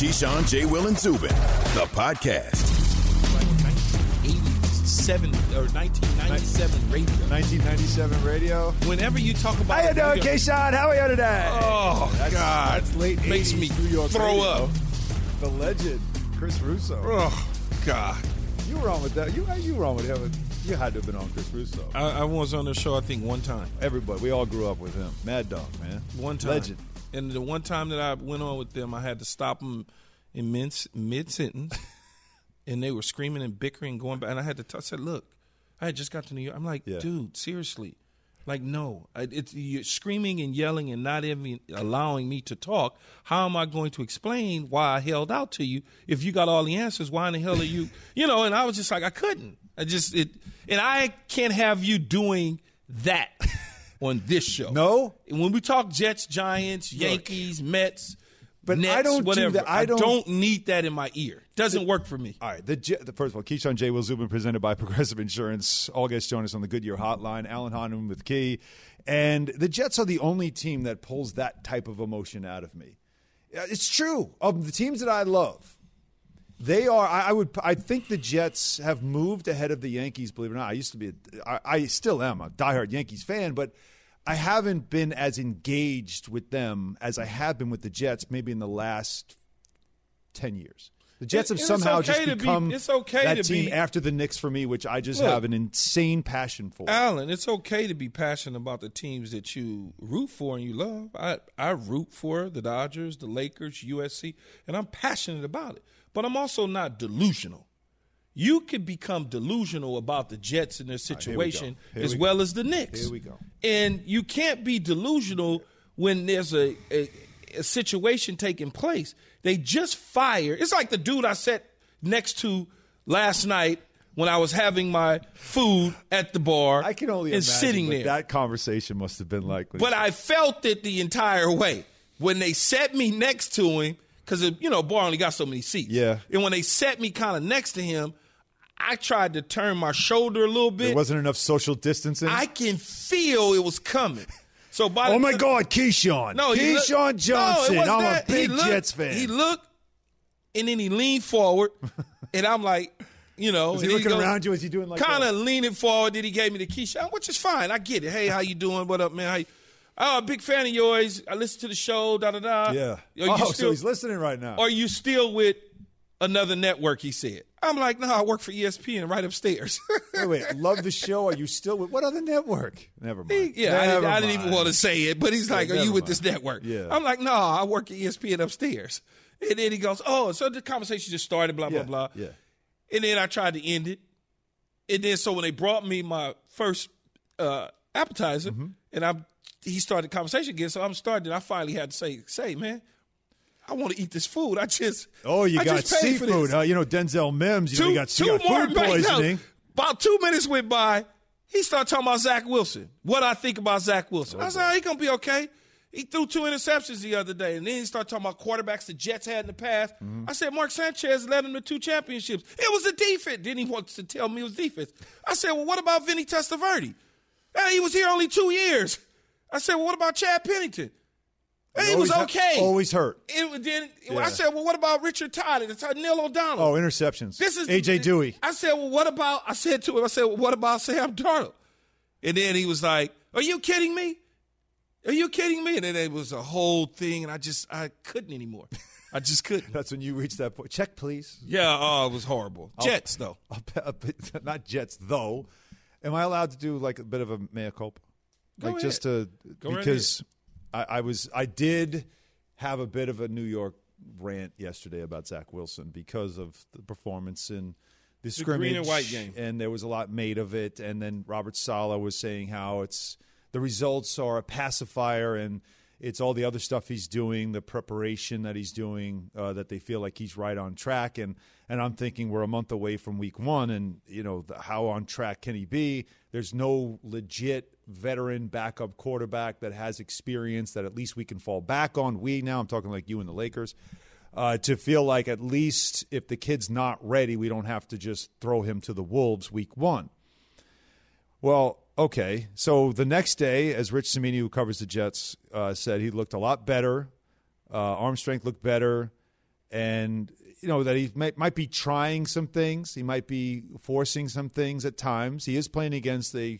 Keyshawn, J. Will, and Zubin, the podcast. Like 1987 or 1997 radio. 1997 radio. Whenever you talk about... How you doing, Keyshawn? How are you today? Oh, God. That's late 80s. Makes me throw up. The legend, Chris Russo. Oh, God. You were on with that. You were on with him. You had to have been on Chris Russo. I was on the show, I think, one time. Everybody. We all grew up with him. Mad Dog, man. One time. Legend. And the one time that I went on with them, I had to stop them in mid-sentence, and they were screaming and bickering, going back. And I had to I said, look, I had just got to New York. I'm like, dude, seriously. Like, no. You're screaming and yelling and not even allowing me to talk. How am I going to explain why I held out to you? If you got all the answers, why in the hell are you? You know, and I was just like, I couldn't. And I can't have you doing that. On this show. No. When we talk Jets, Giants, Yankees, Mets, but Nets, I don't whatever, do that. I don't need that in my ear. Doesn't work for me. All right. First of all, Keyshawn, J. Will, Zubin, presented by Progressive Insurance. All guests join us on the Goodyear Hotline. Alan Hahn with Key. And the Jets are the only team that pulls that type of emotion out of me. It's true. Of the teams that I love, they are. I think the Jets have moved ahead of the Yankees. Believe it or not, I used to be. I still am a diehard Yankees fan, but I haven't been as engaged with them as I have been with the Jets. Maybe in the last 10 years, the Jets have somehow just become that team after the Knicks for me, which I just have an insane passion for. Alan, it's okay to be passionate about the teams that you root for and you love. I root for the Dodgers, the Lakers, USC, and I'm passionate about it. But I'm also not delusional. You could become delusional about the Jets and their situation as well as the Knicks. Here we go. And you can't be delusional when there's a situation taking place. They just fired. It's like the dude I sat next to last night when I was having my food at the bar. I can only imagine sitting there. That conversation must have been likely. But I felt it the entire way. When they sat me next to him, because, you know, bar only got so many seats. Yeah. And when they set me kind of next to him, I tried to turn my shoulder a little bit. There wasn't enough social distancing? I can feel it was coming. So by oh, my God, Keyshawn. No, Keyshawn Johnson. No, I'm a big Jets fan. He looked, and then he leaned forward, and I'm like, you know. Was he looking around you? Was he doing like kind of leaning forward, then he gave me the Keyshawn, which is fine. I get it. Hey, how you doing? What up, man? How you? Oh, big fan of yours. I listen to the show, da-da-da. Yeah. So he's listening right now. Are you still with another network, he said. I'm like, no, I work for ESPN right upstairs. wait, love the show. Are you still with what other network? Never mind. I didn't even want to say it, but he's like, are you with this network? Yeah. I'm like, no, I work at ESPN upstairs. And then he goes, oh, so the conversation just started, blah, blah, blah. Yeah. And then I tried to end it. And then so when they brought me my first appetizer, and he started the conversation again, so I'm starting. I finally had to say, man, I want to eat this food. I just I got seafood. You know, Denzel Mims, you got food poisoning. No, about 2 minutes went by. He started talking about Zach Wilson, what I think about Zach Wilson. I said, he's going to be okay. He threw 2 interceptions the other day, and then he started talking about quarterbacks the Jets had in the past. I said, Mark Sanchez led him to 2 championships. It was a defense. Then he wants to tell me it was defense. I said, well, what about Vinny Testaverde? Hey, he was here only 2 years. I said, well, what about Chad Pennington? He was okay. Always hurt. I said, well, what about Richard Todd? Neil O'Donnell. Oh, interceptions. This is A.J. Dewey. I said, well, what about, what about Sam Darnold? And then he was like, are you kidding me? Are you kidding me? And then it was a whole thing, and I couldn't anymore. I just couldn't. That's when you reached that point. Check, please. Yeah, it was horrible. Jets, though. Not Jets, though. Am I allowed to do like a bit of a mea culpa? I did have a bit of a New York rant yesterday about Zach Wilson because of the performance in the scrimmage, green and white game, and there was a lot made of it. And then Robert Saleh was saying how the results are a pacifier, and it's all the other stuff he's doing, the preparation that he's doing, that they feel like he's right on track. And I'm thinking we're a month away from week 1, and you know how on track can he be? There's no legit veteran backup quarterback that has experience that at least we can fall back on. I'm talking like you and the Lakers, to feel like at least if the kid's not ready, we don't have to just throw him to the wolves week 1. Well, okay. So the next day, as Rich Cimini, who covers the Jets, said, he looked a lot better. Arm strength looked better. and you know that he might be trying some things. He might be forcing some things at times. He is playing against a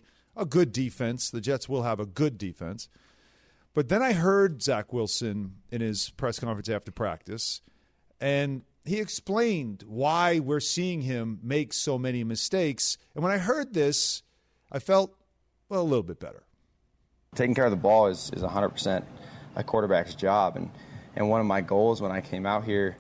good defense. The Jets will have a good defense. But then I heard Zach Wilson in his press conference after practice, and he explained why we're seeing him make so many mistakes. And when I heard this, I felt, well, a little bit better. Taking care of the ball is 100% a quarterback's job. And one of my goals when I came out here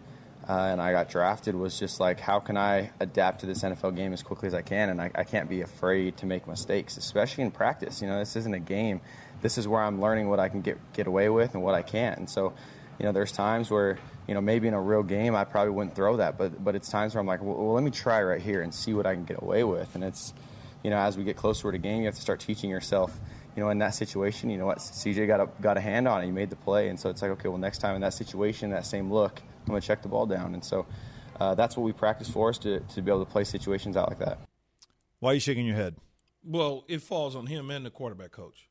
and I got drafted was just like, how can I adapt to this NFL game as quickly as I can? And I can't be afraid to make mistakes, especially in practice. You know, this isn't a game. This is where I'm learning what I can get away with and what I can't. And so, you know, there's times where, you know, maybe in a real game I probably wouldn't throw that. But it's times where I'm like, well, let me try right here and see what I can get away with. And it's, you know, as we get closer to a game, you have to start teaching yourself, you know, in that situation, you know what, CJ got a hand on it. He made the play. And so it's like, okay, well, next time in that situation, that same look, I'm going to check the ball down. And so that's what we practice for us to be able to play situations out like that. Why are you shaking your head? Well, it falls on him and the quarterback coach.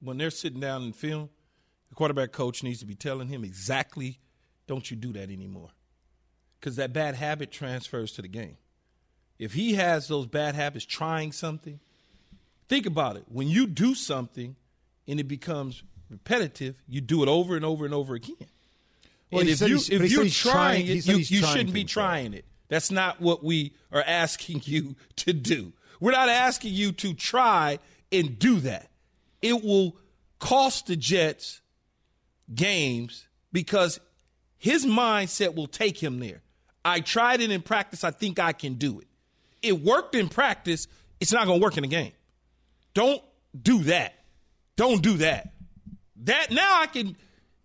When they're sitting down in film, the quarterback coach needs to be telling him exactly, don't you do that anymore. Because that bad habit transfers to the game. If he has those bad habits trying something, think about it. When you do something and it becomes repetitive, you do it over and over and over again. Well, and if you're trying it, you shouldn't be trying it. That's not what we are asking you to do. We're not asking you to try and do that. It will cost the Jets games because his mindset will take him there. I tried it in practice. I think I can do it. It worked in practice. It's not going to work in the game. Don't do that. Don't do that.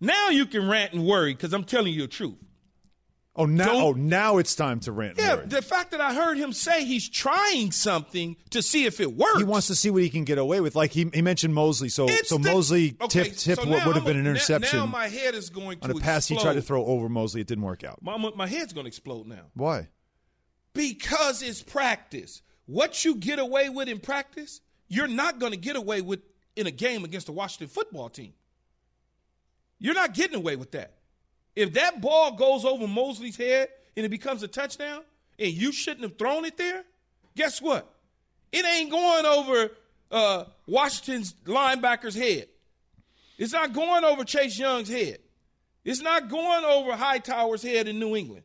Now you can rant and worry because I'm telling you the truth. Now it's time to rant and worry. Yeah, the fact that I heard him say he's trying something to see if it works. He wants to see what he can get away with. Like he mentioned Mosley, so Mosley would have been an interception. Now my head is going to explode. On a pass he tried to throw over Mosley, it didn't work out. My head's going to explode now. Why? Because it's practice. What you get away with in practice, you're not going to get away with in a game against the Washington football team. You're not getting away with that. If that ball goes over Mosley's head and it becomes a touchdown and you shouldn't have thrown it there, guess what? It ain't going over Washington's linebacker's head. It's not going over Chase Young's head. It's not going over Hightower's head in New England.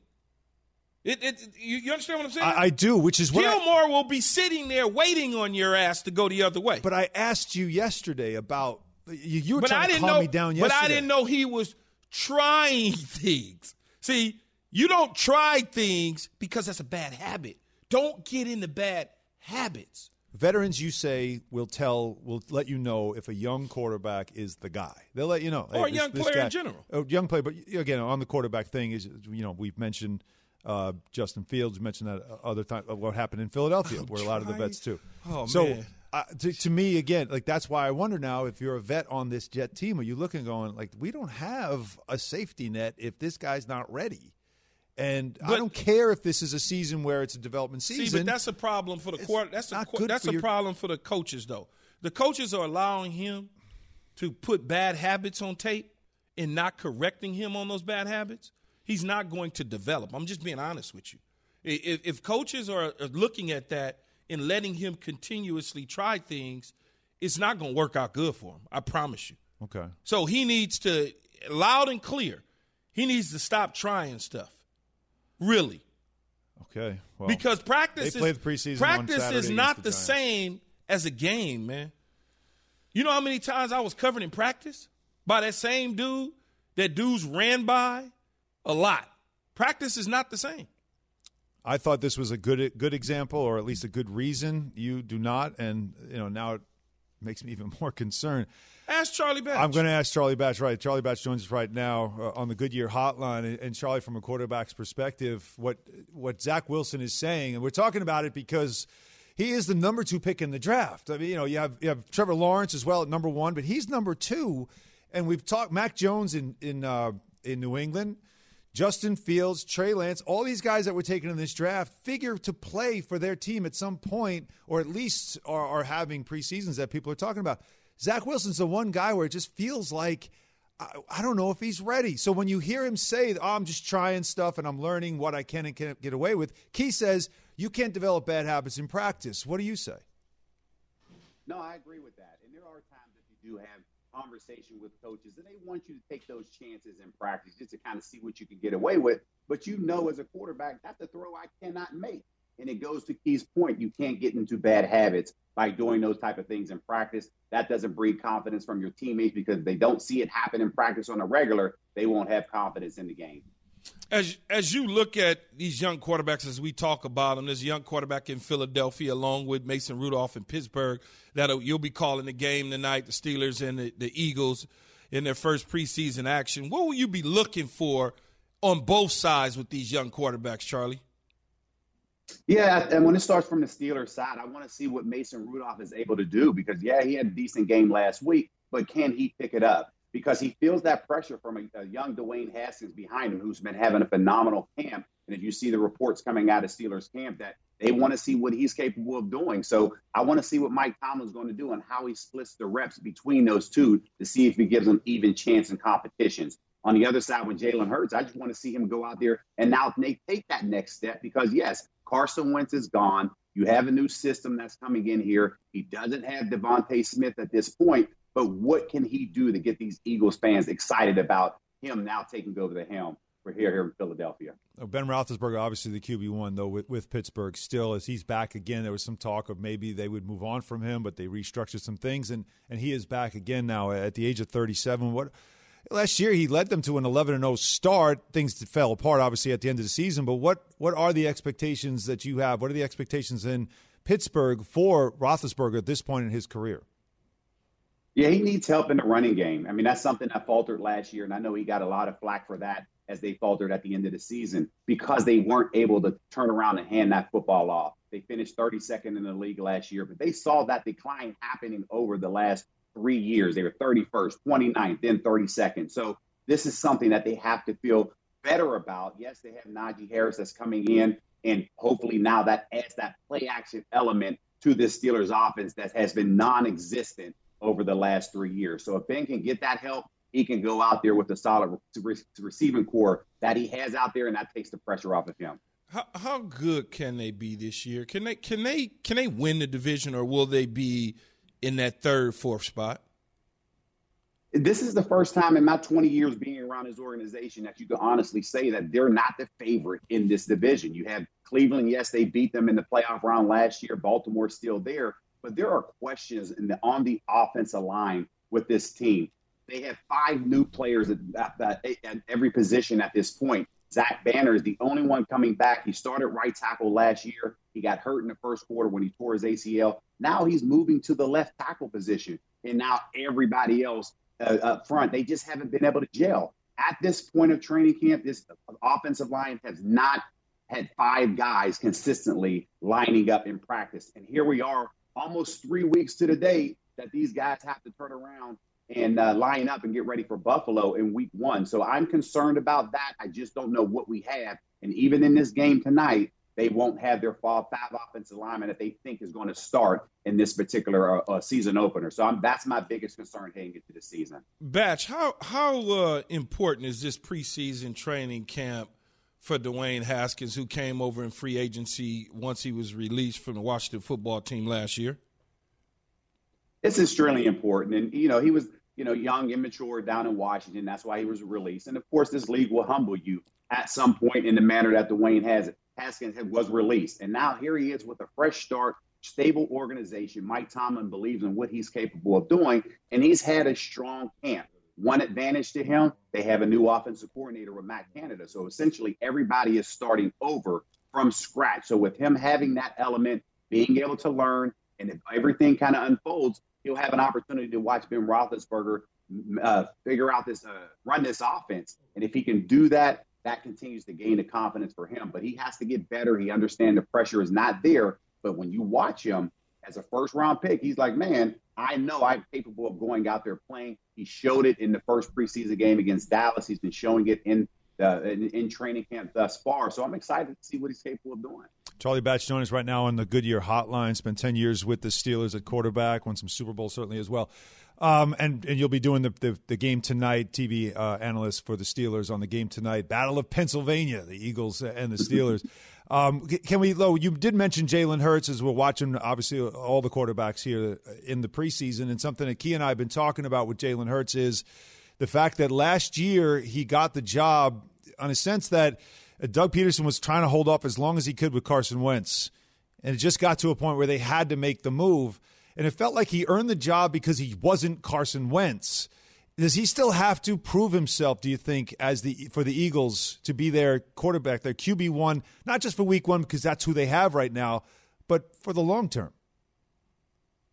You understand what I'm saying? I do, which is what Gilmore will be sitting there waiting on your ass to go the other way. But I asked you yesterday about – you were trying to calm me down yesterday. But I didn't know he was trying things. See, you don't try things because that's a bad habit. Don't get into bad habits. Veterans, you say, will let you know if a young quarterback is the guy. They'll let you know. Or a young player in general. A young player, but again, on the quarterback thing is, you know, we've mentioned – Justin Fields mentioned that other time what happened in Philadelphia, where a lot of the vets too. Oh, so man. To me again, like that's why I wonder now if you're a vet on this Jet team, are you looking going like we don't have a safety net if this guy's not ready? And I don't care if this is a season where it's a development season. See, but that's a problem for the quarterback. That's a problem for the coaches though. The coaches are allowing him to put bad habits on tape and not correcting him on those bad habits. He's not going to develop. I'm just being honest with you. If coaches are looking at that and letting him continuously try things, it's not going to work out good for him. I promise you. Okay. So he needs to, loud and clear, he needs to stop trying stuff. Really. Okay. Well, because practice is not the same as a game, man. You know how many times I was covered in practice by that same dude that dudes ran by? A lot. Practice is not the same. I thought this was a good example, or at least a good reason. You do not, and you know now it makes me even more concerned. Ask Charlie Batch. I'm going to ask Charlie Batch. Right, Charlie Batch joins us right now on the Goodyear Hotline. And Charlie, from a quarterback's perspective, what Zach Wilson is saying, and we're talking about it because he is the number 2 pick in the draft. I mean, you know, you have Trevor Lawrence as well at number 1, but he's number 2. And we've talked Mac Jones in New England. Justin Fields, Trey Lance, all these guys that were taken in this draft figure to play for their team at some point, or at least are having preseasons that people are talking about. Zach Wilson's the one guy where it just feels like I don't know if he's ready. So when you hear him say, oh, I'm just trying stuff and I'm learning what I can and can't get away with, Key says you can't develop bad habits in practice. What do you say? No, I agree with that. And there are times that you do have conversation with coaches and they want you to take those chances in practice just to kind of see what you can get away with. But you know as a quarterback, that's a throw I cannot make. And it goes to Key's point. You can't get into bad habits by doing those type of things in practice. That doesn't breed confidence from your teammates because if they don't see it happen in practice on a regular, they won't have confidence in the game. As you look at these young quarterbacks, as we talk about them, there's a young quarterback in Philadelphia along with Mason Rudolph in Pittsburgh that you'll be calling the game tonight, the Steelers and the Eagles in their first preseason action. What will you be looking for on both sides with these young quarterbacks, Charlie? Yeah, and when it starts from the Steelers side, I want to see what Mason Rudolph is able to do because, yeah, he had a decent game last week, but can he pick it up? Because he feels that pressure from a young Dwayne Haskins behind him who's been having a phenomenal camp. And if you see the reports coming out of Steelers camp that they want to see what he's capable of doing. So I want to see what Mike Tomlin's going to do and how he splits the reps between those two to see if he gives them even chance in competitions. On the other side, with Jalen Hurts, I just want to see him go out there and now they take that next step because, yes, Carson Wentz is gone. You have a new system that's coming in here. He doesn't have Devontae Smith at this point, but what can he do to get these Eagles fans excited about him now taking over the helm for here in Philadelphia? Ben Roethlisberger, obviously the QB1, though, with Pittsburgh still, as he's back again. There was some talk of maybe they would move on from him, but they restructured some things, and he is back again now at the age of 37. Last year, he led them to an 11-0 start. Things fell apart, obviously, at the end of the season. But what are the expectations that you have? What are the expectations in Pittsburgh for Roethlisberger at this point in his career? Yeah, he needs help in the running game. I mean, that's something that faltered last year, and I know he got a lot of flack for that as they faltered at the end of the season because they weren't able to turn around and hand that football off. They finished 32nd in the league last year, but they saw that decline happening over the last 3 years. They were 31st, 29th, then 32nd. So this is something that they have to feel better about. Yes, they have Najee Harris that's coming in, and hopefully now that adds that play-action element to this Steelers offense that has been non-existent over the last 3 years. So if Ben can get that help, he can go out there with a solid receiving core that he has out there, and that takes the pressure off of him. How good can they be this year? Can they win the division, or will they be in that third, fourth spot? This is the first time in my 20 years being around this organization that you can honestly say that they're not the favorite in this division. You have Cleveland. Yes, they beat them in the playoff round last year. Baltimore's still there. But there are questions on the offensive line with this team. They have 5 new players at every position at this point. Zach Banner is the only one coming back. He started right tackle last year. He got hurt in the first quarter when he tore his ACL. Now he's moving to the left tackle position. And now everybody else up front, they just haven't been able to gel. At this point of training camp, this offensive line has not had 5 guys consistently lining up in practice. And here we are almost 3 weeks to the day that these guys have to turn around and line up and get ready for Buffalo in week 1. So I'm concerned about that. I just don't know what we have. And even in this game tonight, they won't have their 5 offensive linemen that they think is going to start in this particular season opener. So that's my biggest concern heading into the season. Batch, how important is this preseason training camp for Dwayne Haskins, who came over in free agency once he was released from the Washington football team last year? This is extremely important. And, he was, young, immature down in Washington. That's why he was released. And, of course, this league will humble you at some point in the manner that Dwayne has it. Haskins was released, and now here he is with a fresh start, stable organization. Mike Tomlin believes in what he's capable of doing, and he's had a strong camp. One advantage to him, they have a new offensive coordinator with Matt Canada, so essentially everybody is starting over from scratch. So with him having that element, being able to learn, and if everything kind of unfolds, he'll have an opportunity to watch Ben Roethlisberger figure out this, run this offense, and if he can do that, that continues to gain the confidence for him. But he has to get better. He understands the pressure is not there. But when you watch him as a first-round pick, he's like, man, I know I'm capable of going out there playing. He showed it in the first preseason game against Dallas. He's been showing it in training camp thus far. So I'm excited to see what he's capable of doing. Charlie Batch joining us right now on the Goodyear Hotline. Spent 10 years with the Steelers at quarterback. Won some Super Bowls certainly as well. And you'll be doing the game tonight, TV analyst for the Steelers on the game tonight. Battle of Pennsylvania, the Eagles and the Steelers. Can we, Lo, you did mention Jalen Hurts as we're watching, obviously, all the quarterbacks here in the preseason. And something that Key and I have been talking about with Jalen Hurts is the fact that last year he got the job on a sense that Doug Peterson was trying to hold off as long as he could with Carson Wentz. And it just got to a point where they had to make the move. And it felt like he earned the job because he wasn't Carson Wentz. Does he still have to prove himself, do you think, as for the Eagles to be their quarterback, their QB1, not just for week one because that's who they have right now, but for the long term?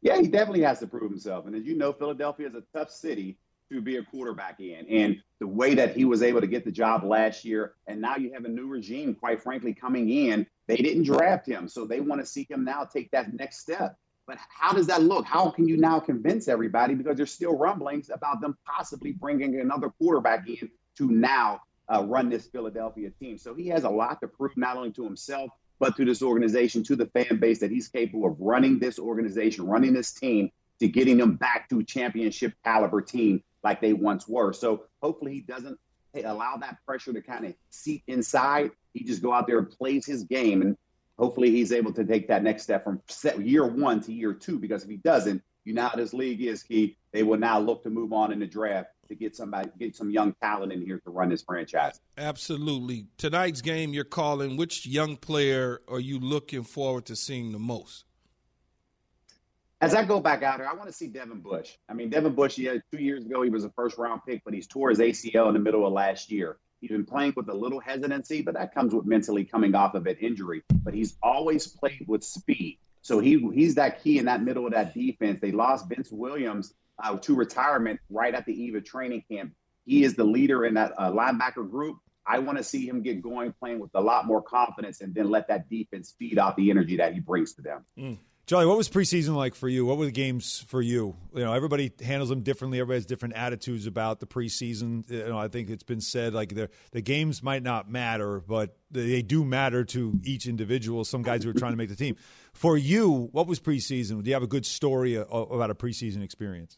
Yeah, he definitely has to prove himself. And as you know, Philadelphia is a tough city to be a quarterback in. And the way that he was able to get the job last year, and now you have a new regime, quite frankly, coming in. They didn't draft him, so they want to see him now take that next step. But how does that look? How can you now convince everybody? Because there's still rumblings about them possibly bringing another quarterback in to now run this Philadelphia team. So he has a lot to prove, not only to himself, but to this organization, to the fan base, that he's capable of running this organization, running this team, to getting them back to championship caliber team like they once were. So hopefully he doesn't allow that pressure to kind of seep inside. He just go out there and plays his game, and hopefully he's able to take that next step from year one to year two, because if he doesn't, you know how this league is, Key. They will now look to move on in the draft to get some young talent in here to run this franchise. Absolutely. Tonight's game you're calling, which young player are you looking forward to seeing the most? As I go back out here, I want to see Devin Bush. I mean, Devin Bush, 2 years ago, he was a first-round pick, but he's tore his ACL in the middle of last year. He's been playing with a little hesitancy, but that comes with mentally coming off of an injury. But he's always played with speed. So he's that key in that middle of that defense. They lost Vince Williams to retirement right at the eve of training camp. He is the leader in that linebacker group. I want to see him get going, playing with a lot more confidence, and then let that defense feed off the energy that he brings to them. Mm. Charlie, what was preseason like for you? What were the games for you? You know, everybody handles them differently. Everybody has different attitudes about the preseason. You know, I think it's been said, like, the games might not matter, but they do matter to each individual, some guys who are trying to make the team. For you, what was preseason? Do you have a good story about a preseason experience?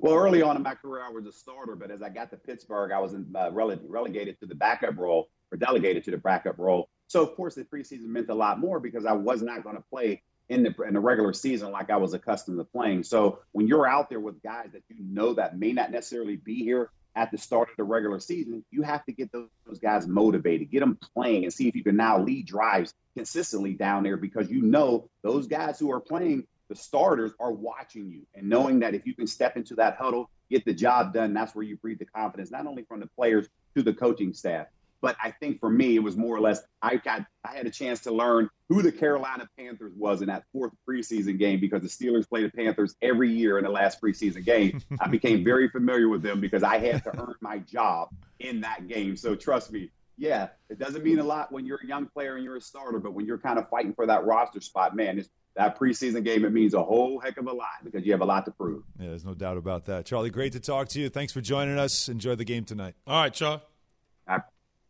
Well, early on in my career, I was a starter, but as I got to Pittsburgh, I was relegated to the backup role, or delegated to the backup role. So, of course, the preseason meant a lot more because I was not going to play in the regular season like I was accustomed to playing. So when you're out there with guys that you know that may not necessarily be here at the start of the regular season, you have to get those guys motivated, get them playing, and see if you can now lead drives consistently down there, because you know those guys who are playing, the starters, are watching you, and knowing that if you can step into that huddle, get the job done, that's where you breathe the confidence, not only from the players to the coaching staff. But I think for me, it was more or less I had a chance to learn who the Carolina Panthers was in that fourth preseason game, because the Steelers play the Panthers every year in the last preseason game. I became very familiar with them because I had to earn my job in that game. So trust me, yeah, it doesn't mean a lot when you're a young player and you're a starter, but when you're kind of fighting for that roster spot, man, that preseason game, it means a whole heck of a lot, because you have a lot to prove. Yeah, there's no doubt about that. Charlie, great to talk to you. Thanks for joining us. Enjoy the game tonight. All right, Charlie.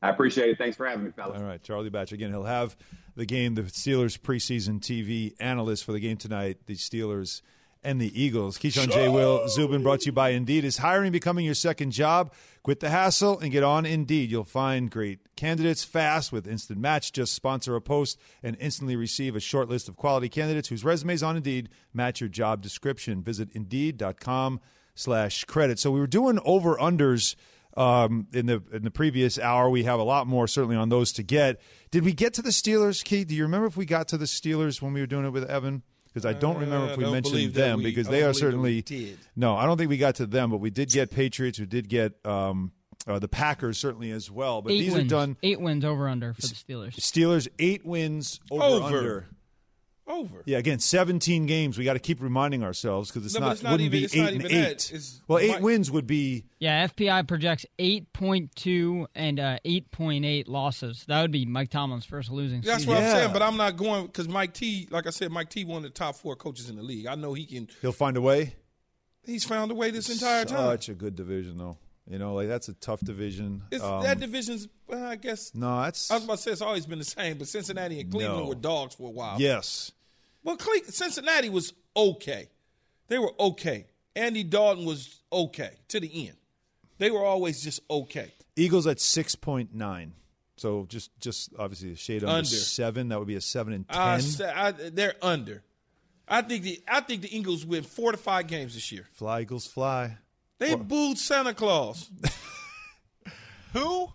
I appreciate it. Thanks for having me, fellas. All right, Charlie Batch. Again, he'll have the game, the Steelers preseason TV analyst for the game tonight, the Steelers and the Eagles. Keyshawn, J. Will, Zubin, brought to you by Indeed. Is hiring becoming your second job? Quit the hassle and get on Indeed. You'll find great candidates fast with Instant Match. Just sponsor a post and instantly receive a short list of quality candidates whose resumes on Indeed match your job description. Visit Indeed.com/credit. So we were doing over-unders in the previous hour. We have a lot more certainly on those to get. Did we get to the Steelers, Keith? Do you remember if we got to the Steelers when we were doing it with Evan? Because I don't remember if we mentioned them, because they are certainly – no, I don't think we got to them, but we did get Patriots. We did get the Packers certainly as well. But these are done – 8 wins over-under for the Steelers. Steelers, 8 wins over-under. Over. Yeah, again, 17 games. We got to keep reminding ourselves, because it wouldn't even be eight and eight. Well, 8 wins would be. Yeah, FPI projects 8.2 and 8.8 losses. That would be Mike Tomlin's first losing season. That's what I'm saying, but I'm not going, because Mike T, like I said, Mike T, one of the top 4 coaches in the league. I know he can. He'll find a way. He's found a way this entire time. Such a good division, though. You know, like, that's a tough division. That division's, I guess. No, that's. I was about to say it's always been the same, but Cincinnati and Cleveland were dogs for a while. Yes. Well, Cincinnati was okay. They were okay. Andy Dalton was okay to the end. They were always just okay. Eagles at 6.9. So just obviously a shade under 7. That would be a 7-10. They're under. I think the Eagles win 4 to 5 games this year. Fly, Eagles, fly. They booed Santa Claus. Who?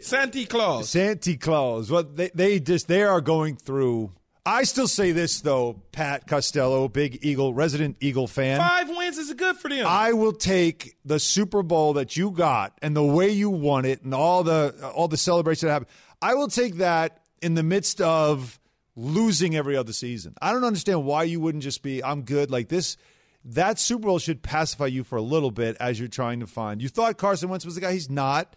Santa Claus. Santa Claus. Well, they are going through. I still say this, though, Pat Costello, big Eagle, resident Eagle fan. 5 wins is good for them. I will take the Super Bowl that you got and the way you won it and all the celebration that happened. I will take that in the midst of losing every other season. I don't understand why you wouldn't just be, I'm good like this. That Super Bowl should pacify you for a little bit as you're trying to find. You thought Carson Wentz was the guy. He's not.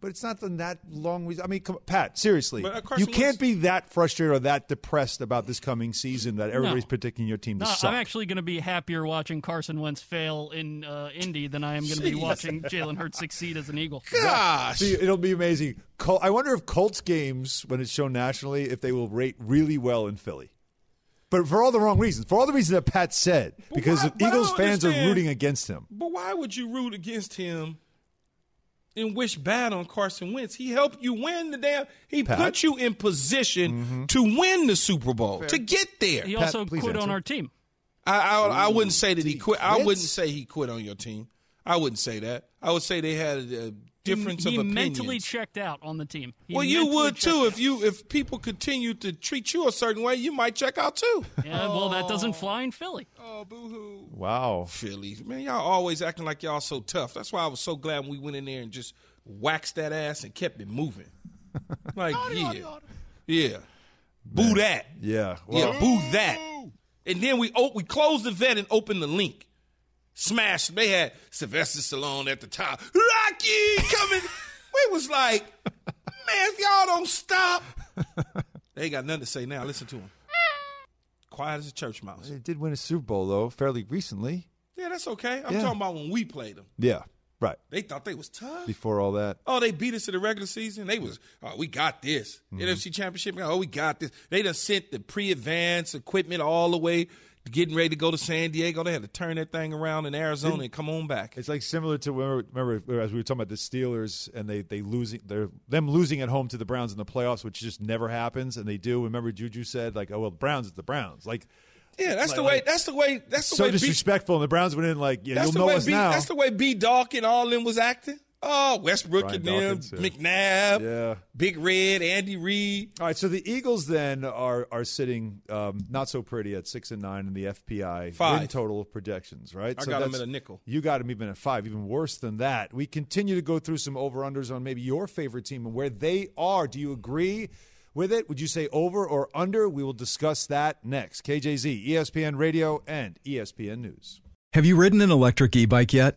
But it's not been that long. I mean, come on, Pat, seriously. But you can't be that frustrated or that depressed about this coming season that everybody's predicting your team to suck. I'm actually going to be happier watching Carson Wentz fail in Indy than I am going to be watching Jalen Hurts succeed as an Eagle. Gosh. See, it'll be amazing. I wonder if Colts games, when it's shown nationally, if they will rate really well in Philly. But for all the wrong reasons. For all the reasons that Pat said. Because Eagles fans are rooting against him. But why would you root against him? And wish bad on Carson Wentz. He helped you win the damn. He put you in position to win the Super Bowl, to get there. He also quit on our team. I wouldn't say that he quit. I wouldn't say he quit on your team. I wouldn't say that. I would say they had a difference of opinion. He mentally checked out on the team. Well, you would too if people continue to treat you a certain way. You might check out too. Yeah, well, that doesn't fly in Philly. Oh, boo-hoo. Wow, Philly, man, y'all always acting like y'all so tough. That's why I was so glad when we went in there and just waxed that ass and kept it moving. Like, yeah, boo that. Yeah, well, yeah, boo that. And then we closed the vet and opened the link. Smash! They had Sylvester Stallone at the top. Rocky coming. We was like, man, if y'all don't stop. They ain't got nothing to say now. Listen to him. Quiet as a church mouse. They did win a Super Bowl, though, fairly recently. Yeah, that's okay. I'm talking about when we played them. Yeah, right. They thought they was tough. Before all that. Oh, they beat us in the regular season. They was, we got this. NFC Championship, we got this. They done sent the pre-advanced equipment all the way. Getting ready to go to San Diego, they had to turn that thing around in Arizona and come on back. It's like similar to remember as we were talking about the Steelers and them losing at home to the Browns in the playoffs, which just never happens, and they do. Remember Juju said like, "Oh well, the Browns is the Browns." Like, yeah, that's like, the way. That's the way. That's the so way disrespectful, and the Browns went in like, "Yeah, you'll know us now." That's the way B. Dawkins and all them was acting. Oh, Westbrook Brian and Dawkins, them, too. McNabb, Big Red, Andy Reid. All right, so the Eagles then are sitting not so pretty at 6-9 in the FPI 5 win total predictions, right? I got them at a nickel. You got them even at 5, even worse than that. We continue to go through some over-unders on maybe your favorite team and where they are. Do you agree with it? Would you say over or under? We will discuss that next. KJZ, ESPN Radio, and ESPN News. Have you ridden an electric e-bike yet?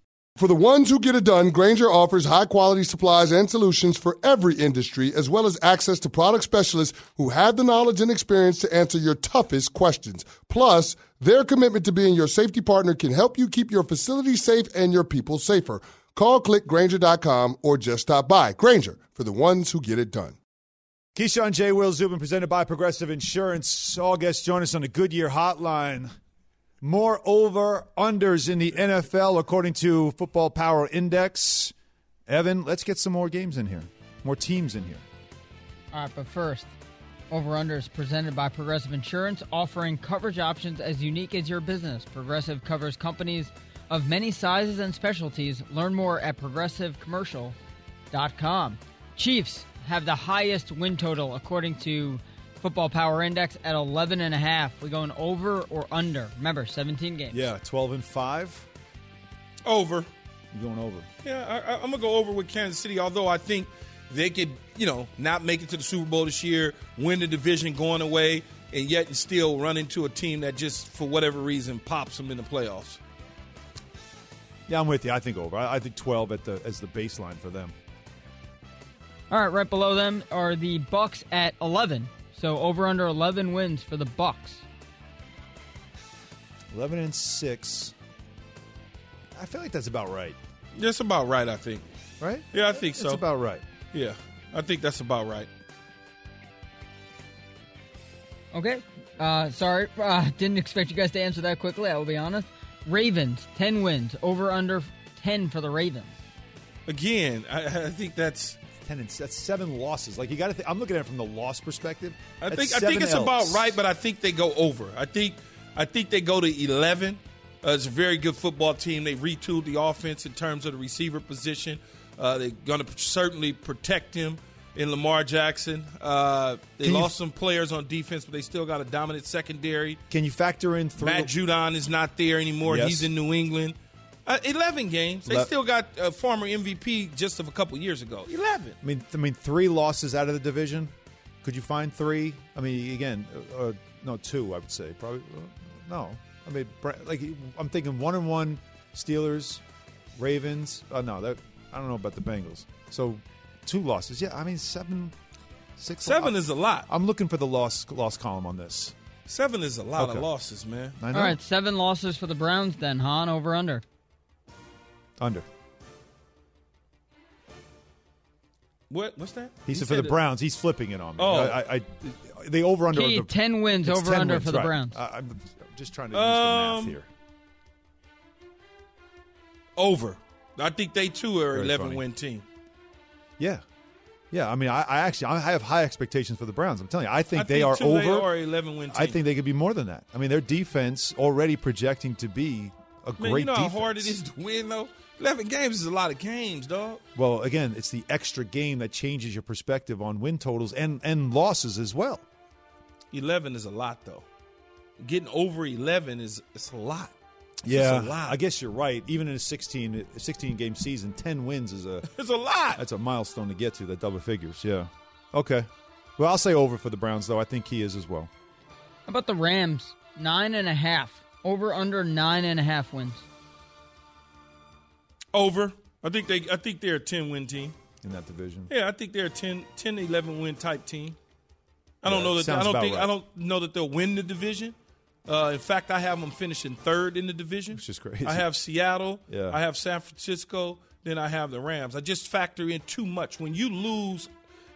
For the ones who get it done, Grainger offers high-quality supplies and solutions for every industry, as well as access to product specialists who have the knowledge and experience to answer your toughest questions. Plus, their commitment to being your safety partner can help you keep your facility safe and your people safer. Call, click Grainger.com, or just stop by. Grainger, for the ones who get it done. Keyshawn, J. Will, Zubin, presented by Progressive Insurance. All guests join us on the Goodyear Hotline. More over-unders in the NFL, according to Football Power Index. Evan, let's get some more games in here, more teams in here. All right, but first, Over Under is presented by Progressive Insurance, offering coverage options as unique as your business. Progressive covers companies of many sizes and specialties. Learn more at progressivecommercial.com. Chiefs have the highest win total according to Football Power Index at 11.5. We're going over or under? Remember, 17 games. Yeah, 12-5. Over. You're going over. Yeah, I'm going to go over with Kansas City, although I think they could, you know, not make it to the Super Bowl this year, win the division going away, and yet and still run into a team that just, for whatever reason, pops them in the playoffs. Yeah, I'm with you. I think over. I think 12 as the baseline for them. All right, right below them are the Bucs at 11. So over under 11 wins for the Bucs. 11-6. I feel like that's about right. That's about right, I think. Right? Yeah, I think so. That's about right. Yeah, I think that's about right. Okay. Sorry. Didn't expect you guys to answer that quickly, I will be honest. Ravens, 10 wins. Over under 10 for the Ravens. Again, I think that's... 10-6, that's 7 losses. Like you got to. I'm looking at it from the loss perspective. I think it's about right, but I think they go over. I think they go to 11. It's a very good football team. They retooled the offense in terms of the receiver position. They're going to certainly protect him in Lamar Jackson. They lost some players on defense, but they still got a dominant secondary. Can you factor in three? Matt Judon is not there anymore. Yes. He's in New England. 11 games. They still got a former MVP just of a couple years ago. 11. I mean, 3 losses out of the division. Could you find 3? I mean, again, no, 2. I would say probably no. I mean, like I'm thinking 1-1 Steelers, Ravens. No, that I don't know about the Bengals. So 2 losses. Yeah, I mean 7, 6. 7 is a lot. I'm looking for the loss column on this. 7 is a lot of losses, man. All right, 7 losses for the Browns then. Hahn, over under. Under. What's that? He said for the Browns. He's flipping it on me. Oh. They over under. Key, 10 wins over under wins, for the right. Browns. I'm just trying to use the math here. Over. I think they too are an 11-win team. Yeah. Yeah, I mean, I have high expectations for the Browns. I'm telling you, I think they are over. They are an 11-win team. I think they could be more than that. I mean, their defense already projecting to be a great defense. Man, you know how hard it is to win, though? 11 games is a lot of games, dog. Well, again, it's the extra game that changes your perspective on win totals and losses as well. 11 is a lot, though. Getting over 11 is a lot. Yeah, a lot. I guess you're right. Even in a 16-game season, 10 wins is a... It's a lot. That's a milestone to get to, that double figures, yeah. Okay. Well, I'll say over for the Browns, though. I think he is as well. How about the Rams? 9.5. Over under 9.5 wins. Over. I think they're a 10-win team in that division. Yeah, I think they're a 10-11 win type team. I don't know that they'll win the division. In fact, I have them finishing 3rd in the division, which is crazy. I have Seattle. Yeah. I have San Francisco. Then I have the Rams. I just factor in too much when you lose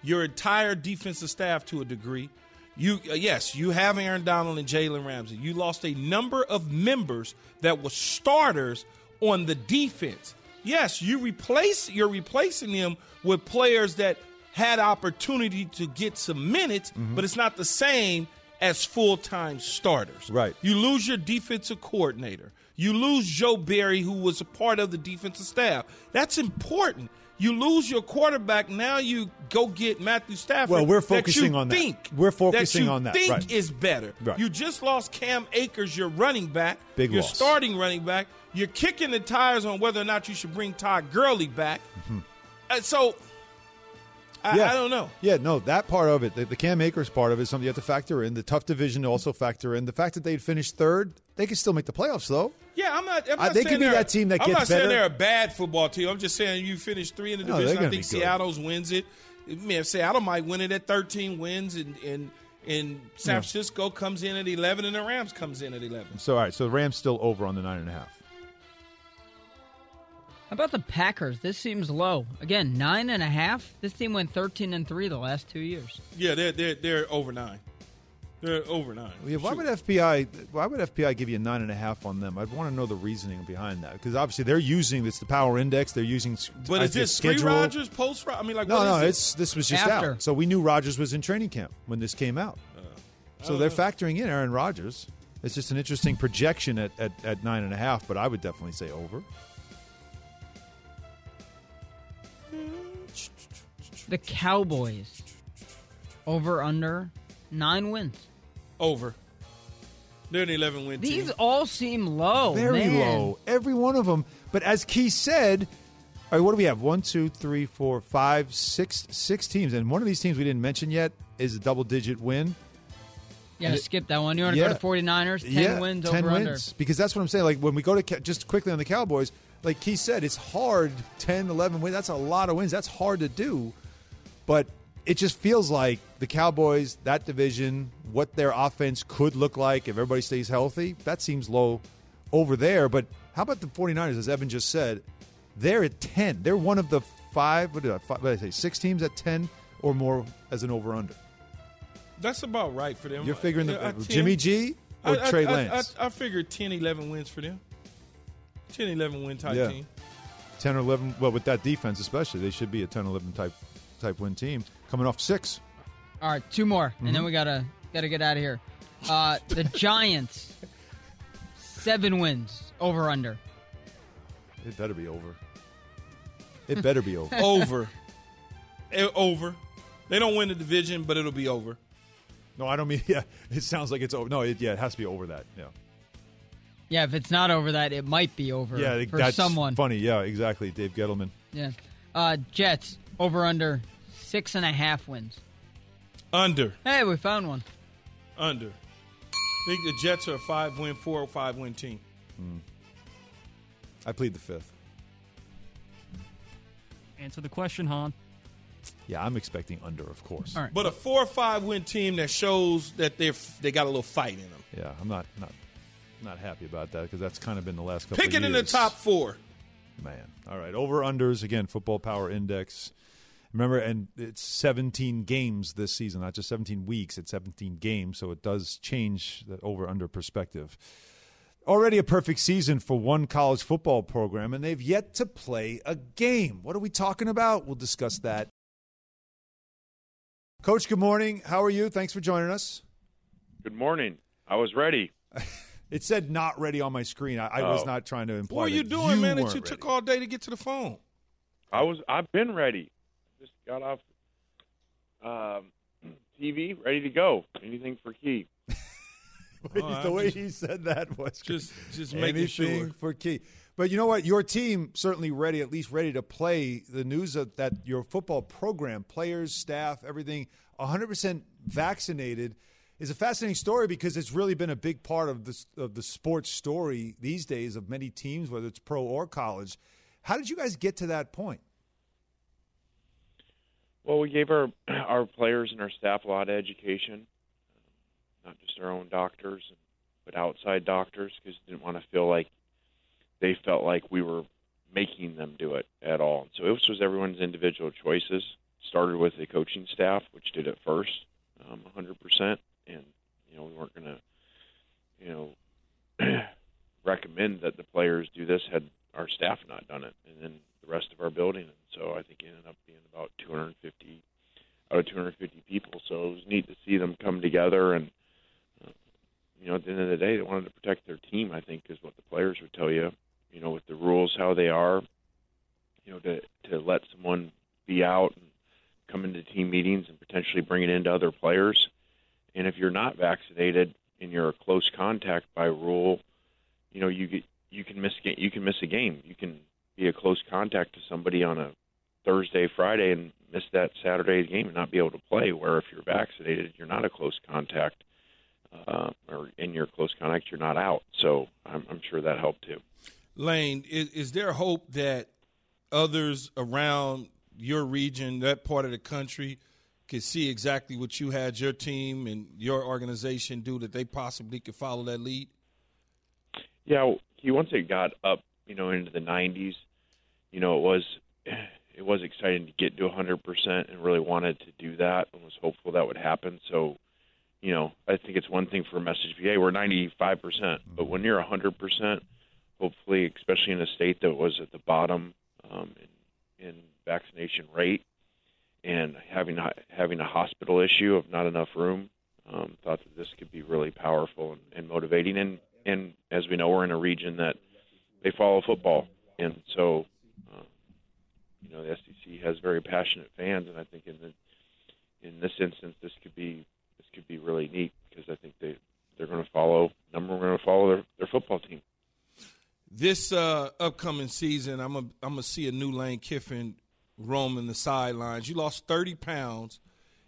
your entire defensive staff to a degree. You have Aaron Donald and Jalen Ramsey. You lost a number of members that were starters on the defense. Yes, you're replacing them with players that had opportunity to get some minutes, but it's not the same as full-time starters. Right. You lose your defensive coordinator. You lose Joe Barry, who was a part of the defensive staff. That's important. You lose your quarterback. Now you go get Matthew Stafford. Well, we're focusing on that. We're focusing on that. That you think is better. Right. You just lost Cam Akers, your running back. Big loss. Your starting running back. You're kicking the tires on whether or not you should bring Todd Gurley back. Mm-hmm. I don't know. Yeah, no, that part of it, the Cam Akers part of it is something you have to factor in. The tough division to also factor in. The fact that they'd finished 3rd, they could still make the playoffs, though. Yeah, I'm not they could be that team that gets better. I'm not saying they're a bad football team. I'm just saying you finished 3rd in the division. I think Seattle's wins it. Man, Seattle might win it at 13 wins, and San Francisco comes in at 11, and the Rams comes in at 11. So, all right, so the Rams still over on the 9.5. How about the Packers? This seems low. Again, 9.5. This team went 13-3 the last 2 years. Yeah, they're over 9. Over nine. Yeah, why would FPI? Why would FPI give you 9.5 on them? I'd want to know the reasoning behind that, because obviously they're using it's the power index. They're using. But is this pre Rodgers, post Rodgers? I mean, like no. This was just after. Out. So we knew Rodgers was in training camp when this came out. So they're factoring in Aaron Rodgers. It's just an interesting projection at 9.5, but I would definitely say over. The Cowboys over under 9 wins. Over. They're an 11-win team. These all seem low. Very low. Every one of them. But as Keith said, all right, what do we have? 6 teams. And one of these teams we didn't mention yet is a double-digit win. Yeah, skip that one. You want to go to 49ers? 10 wins over under. Because that's what I'm saying. Like, when we go to just quickly on the Cowboys, like Keith said, it's hard. 10, 11 wins. That's a lot of wins. That's hard to do. But it just feels like the Cowboys, that division, what their offense could look like if everybody stays healthy, that seems low over there. But how about the 49ers, as Evan just said? They're at 10. They're one of the five, 6 teams at 10 or more as an over-under. That's about right for them. You're figuring Jimmy G or Trey Lance? I figured 10, 11 wins for them. 10, 11 win type team. 10 or 11. Well, with that defense especially, they should be a 10, 11 type win team. Coming off 6. All right, 2 more, and then we gotta get out of here. The Giants, 7 wins over under. It better be over. It better be over. Over. Over. They don't win the division, but it'll be over. No, I don't mean, it sounds like it's over. No, it has to be over that, Yeah, if it's not over that, it might be over for that's someone. Funny, yeah, exactly, Dave Gettleman. Yeah. Jets, over under 6.5 wins. Under. Hey, we found one. Under. I think the Jets are a 5-win team. I plead the 5th. Answer the question, Hahn. Yeah, I'm expecting under, of course. All right. But a 4 or 5 win team that shows that they got a little fight in them. Yeah, I'm not happy about that, because that's kind of been the last couple of years. Picking in the top 4. Man. All right, over-unders, again, Football Power Index. Remember, and it's 17 games this season, not just 17 weeks. It's 17 games, so it does change that over-under perspective. Already a perfect season for one college football program, and they've yet to play a game. What are we talking about? We'll discuss that. Coach, good morning. How are you? Thanks for joining us. Good morning. I was ready. It said not ready on my screen. I was not trying to imply. What are you doing, man, that you took all day to get to the phone? I've been ready. Just got off TV, ready to go. Anything for Key. The way he said that was just making sure. Anything for Key. But you know what? Your team certainly ready, at least ready to play. The news of that your football program, players, staff, everything, 100% vaccinated is a fascinating story, because it's really been a big part of the sports story these days of many teams, whether it's pro or college. How did you guys get to that point? Well, we gave our players and our staff a lot of education, not just our own doctors, but outside doctors, because didn't want to feel like they felt like we were making them do it at all. And so it was everyone's individual choices. Started with the coaching staff, which did it first, 100%. And, we weren't going to, recommend that the players do this had our staff not done it. And then the rest of our building. And so I think it ended up being about 250 out of 250 people. So it was neat to see them come together. And, at the end of the day, they wanted to protect their team, I think, is what the players would tell you. With the rules, how they are, to let someone be out and come into team meetings and potentially bring it into other players. And if you're not vaccinated and you're a close contact by rule, you can miss a game. You can be a close contact to somebody on a Thursday, Friday, and miss that Saturday game and not be able to play, where if you're vaccinated, you're not a close contact. Or in your close contact, you're not out. So I'm sure that helped too. Lane, is there hope that others around your region, that part of the country, could see exactly what you had your team and your organization do, that they possibly could follow that lead? Yeah, once it got up, into the 90s, it was exciting to get to 100% and really wanted to do that and was hopeful that would happen. So, you know, I think it's one thing for a message, hey, we're 95%, but when you're 100%, hopefully, especially in a state that was at the bottom in vaccination rate and having a hospital issue of not enough room, thought that this could be really powerful and motivating. And as we know, we're in a region that they follow football. And so, you know, the SEC has very passionate fans, and I think in this instance, this could be really neat because I think they're going to follow. We're going to follow their football team. This upcoming season, I'm gonna see a new Lane Kiffin roaming the sidelines. You lost 30 pounds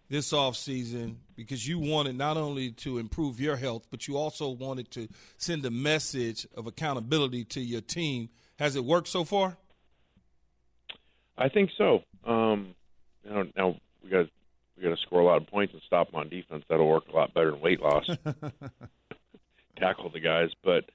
this offseason because you wanted not only to improve your health, but you also wanted to send a message of accountability to your team. Has it worked so far? I think so. Now we got to score a lot of points and stop them on defense. That'll work a lot better than weight loss. Tackle the guys, but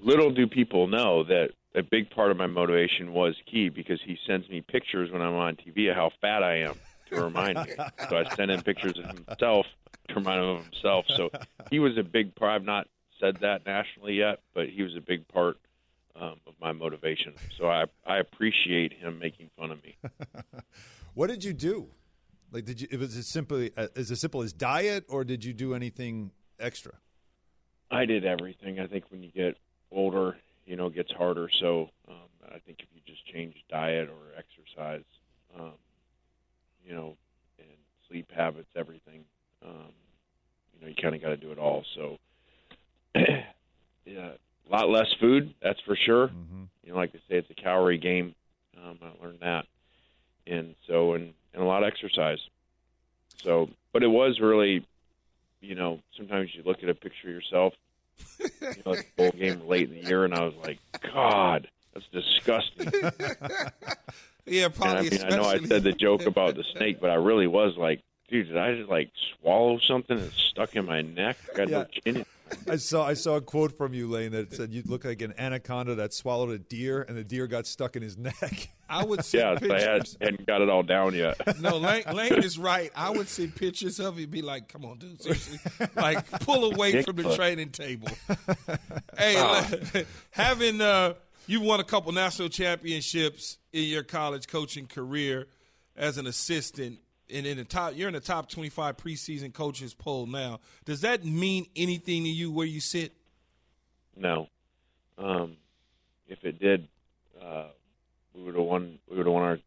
little do people know that a big part of my motivation was Key, because he sends me pictures when I'm on TV of how fat I am to remind me. So I sent him pictures of himself to remind him of himself. So he was a big part. I've not said that nationally yet, but he was a big part of my motivation. So I appreciate him making fun of me. What did you do? Like, was it as simple as diet, or did you do anything extra? I did everything. I think when you get older, you know, it gets harder. So I think if you just change diet or exercise, you know, and sleep habits, everything, you know, you kind of got to do it all. So yeah, a lot less food, that's for sure. Mm-hmm. You know, like they say, it's a calorie game. I learned that. And so, and a lot of exercise. So, but it was really, you know, sometimes you look at a picture of yourself, you know, like the bowl game late in the year, and I was like, God, that's disgusting. Yeah, probably. And I mean, I know I said the joke about the snake, but I really was like, dude, did I just like swallow something and stuck in my neck? I got no chin in. I saw a quote from you, Lane, that said you look like an anaconda that swallowed a deer, and the deer got stuck in his neck. I would see pictures. I hadn't got it all down yet. No, Lane is right. I would see pictures of you and be like, come on, dude, seriously. Like, pull away from the training table. Hey, you've won a couple national championships in your college coaching career as an assistant. And you're in the top 25 preseason coaches poll now. Does that mean anything to you where you sit? No. If it did, we would have won. We would have won our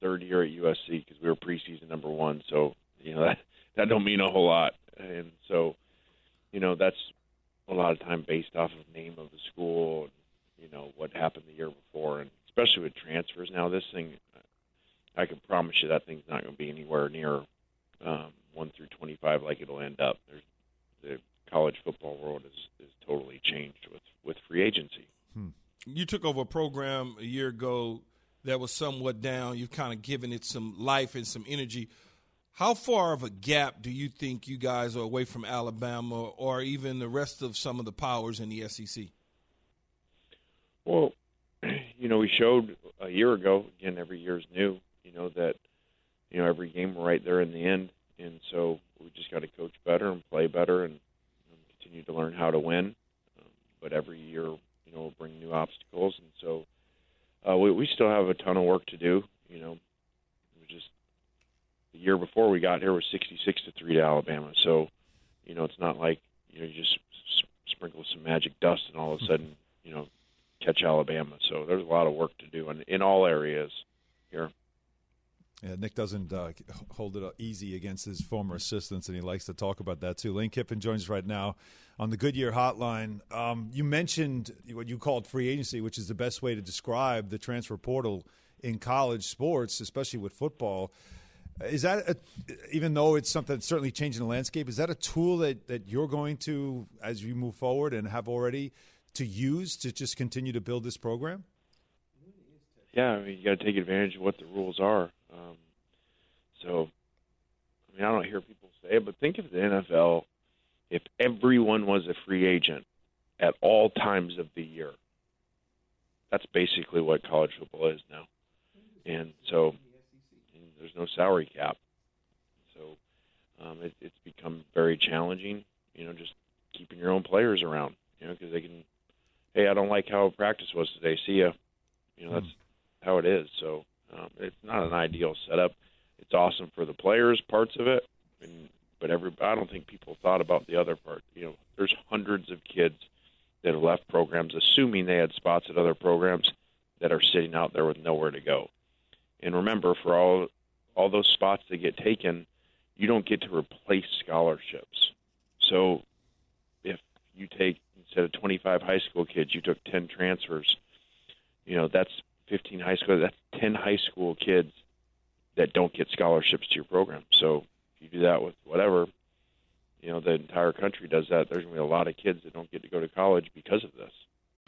third year at USC because we were preseason number one. So you know that don't mean a whole lot. And so you know that's a lot of time based off of name of the school and you know what happened the year before, and especially with transfers now. This thing, I can promise you that thing's not going to be anywhere near 1 through 25 like it'll end up. The college football world is totally changed with free agency. You took over a program a year ago that was somewhat down. You've kind of given it some life and some energy. How far of a gap do you think you guys are away from Alabama or even the rest of some of the powers in the SEC? Well, you know, we showed a year ago, again, every year's new, you know, that, you know, every game we're right there in the end. And so we just got to coach better and play better and continue to learn how to win. But every year, you know, we'll bring new obstacles. And so we still have a ton of work to do. You know, we just the year before we got here was 66-3 to Alabama. So, you know, it's not like, you know, you just sprinkle some magic dust and all of a sudden, you know, catch Alabama. So there's a lot of work to do in all areas here. Yeah, Nick doesn't hold it easy against his former assistants, and he likes to talk about that too. Lane Kiffin joins us right now on the Goodyear Hotline. You mentioned what you called free agency, which is the best way to describe the transfer portal in college sports, especially with football. Is that, even though it's something that's certainly changing the landscape, is that a tool that you're going to, as you move forward and have already, to use to just continue to build this program? Yeah, I mean, you got to take advantage of what the rules are. So, I mean, I don't hear people say it, but think of the NFL if everyone was a free agent at all times of the year. That's basically what college football is now. And so there's no salary cap. So It's become very challenging, just keeping your own players around, because they can, hey, I don't like how practice was today. See ya. That's how it is. So it's not an ideal setup. It's awesome for the players, parts of it, but I don't think people thought about the other part. There's hundreds of kids that have left programs, assuming they had spots at other programs, that are sitting out there with nowhere to go. And remember, for all those spots that get taken, you don't get to replace scholarships. So if you take, instead of 25 high school kids, you took 10 transfers, that's 15 high school, that's 10 high school kids that don't get scholarships to your program. So if you do that with whatever, the entire country does that, there's going to be a lot of kids that don't get to go to college because of this.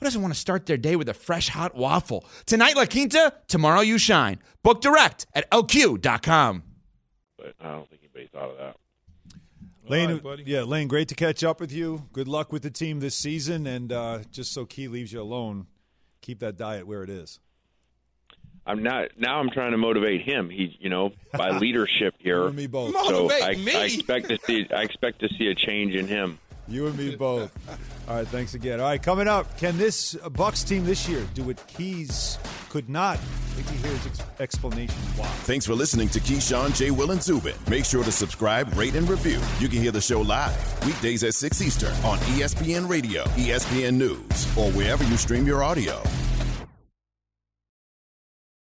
who doesn't want to start their day with a fresh, hot waffle? Tonight, La Quinta, tomorrow you shine. Book direct at LQ.com. But I don't think anybody thought of that. Lane, right, yeah, Lane, great to catch up with you. Good luck with the team this season. And just so Key leaves you alone, keep that diet where it is. I'm not. Now I'm trying to motivate him. He, by leadership here. You and me both. Motivate me. I expect to see a change in him. You and me both. All right, thanks again. All right, coming up, can this Bucs team this year do what Keys could not? I think he hears explanation why. Thanks for listening to Keyshawn, J. Will, and Zubin. Make sure to subscribe, rate, and review. You can hear the show live weekdays at 6 Eastern on ESPN Radio, ESPN News, or wherever you stream your audio.